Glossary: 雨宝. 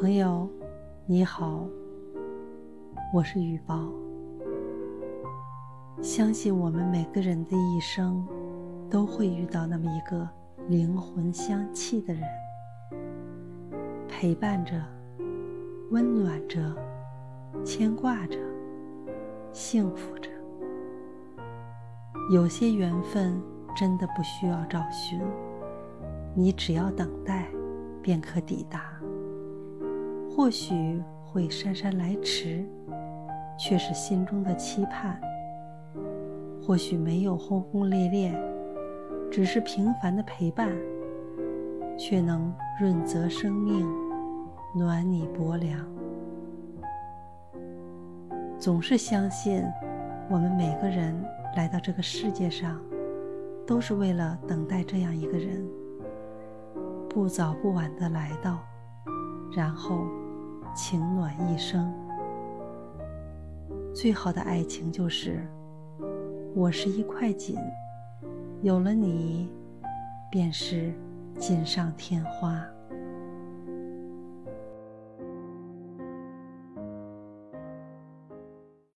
朋友，你好，我是雨宝。相信我们每个人的一生都会遇到那么一个灵魂相契的人，陪伴着，温暖着，牵挂着，幸福着。有些缘分真的不需要找寻，你只要等待便可抵达。或许会姗姗来迟，却是心中的期盼。或许没有轰轰烈烈，只是平凡的陪伴，却能润泽生命，暖你薄凉。总是相信我们每个人来到这个世界上，都是为了等待这样一个人，不早不晚的来到，然后情暖一生。最好的爱情就是我是一块锦，有了你便是锦上添花。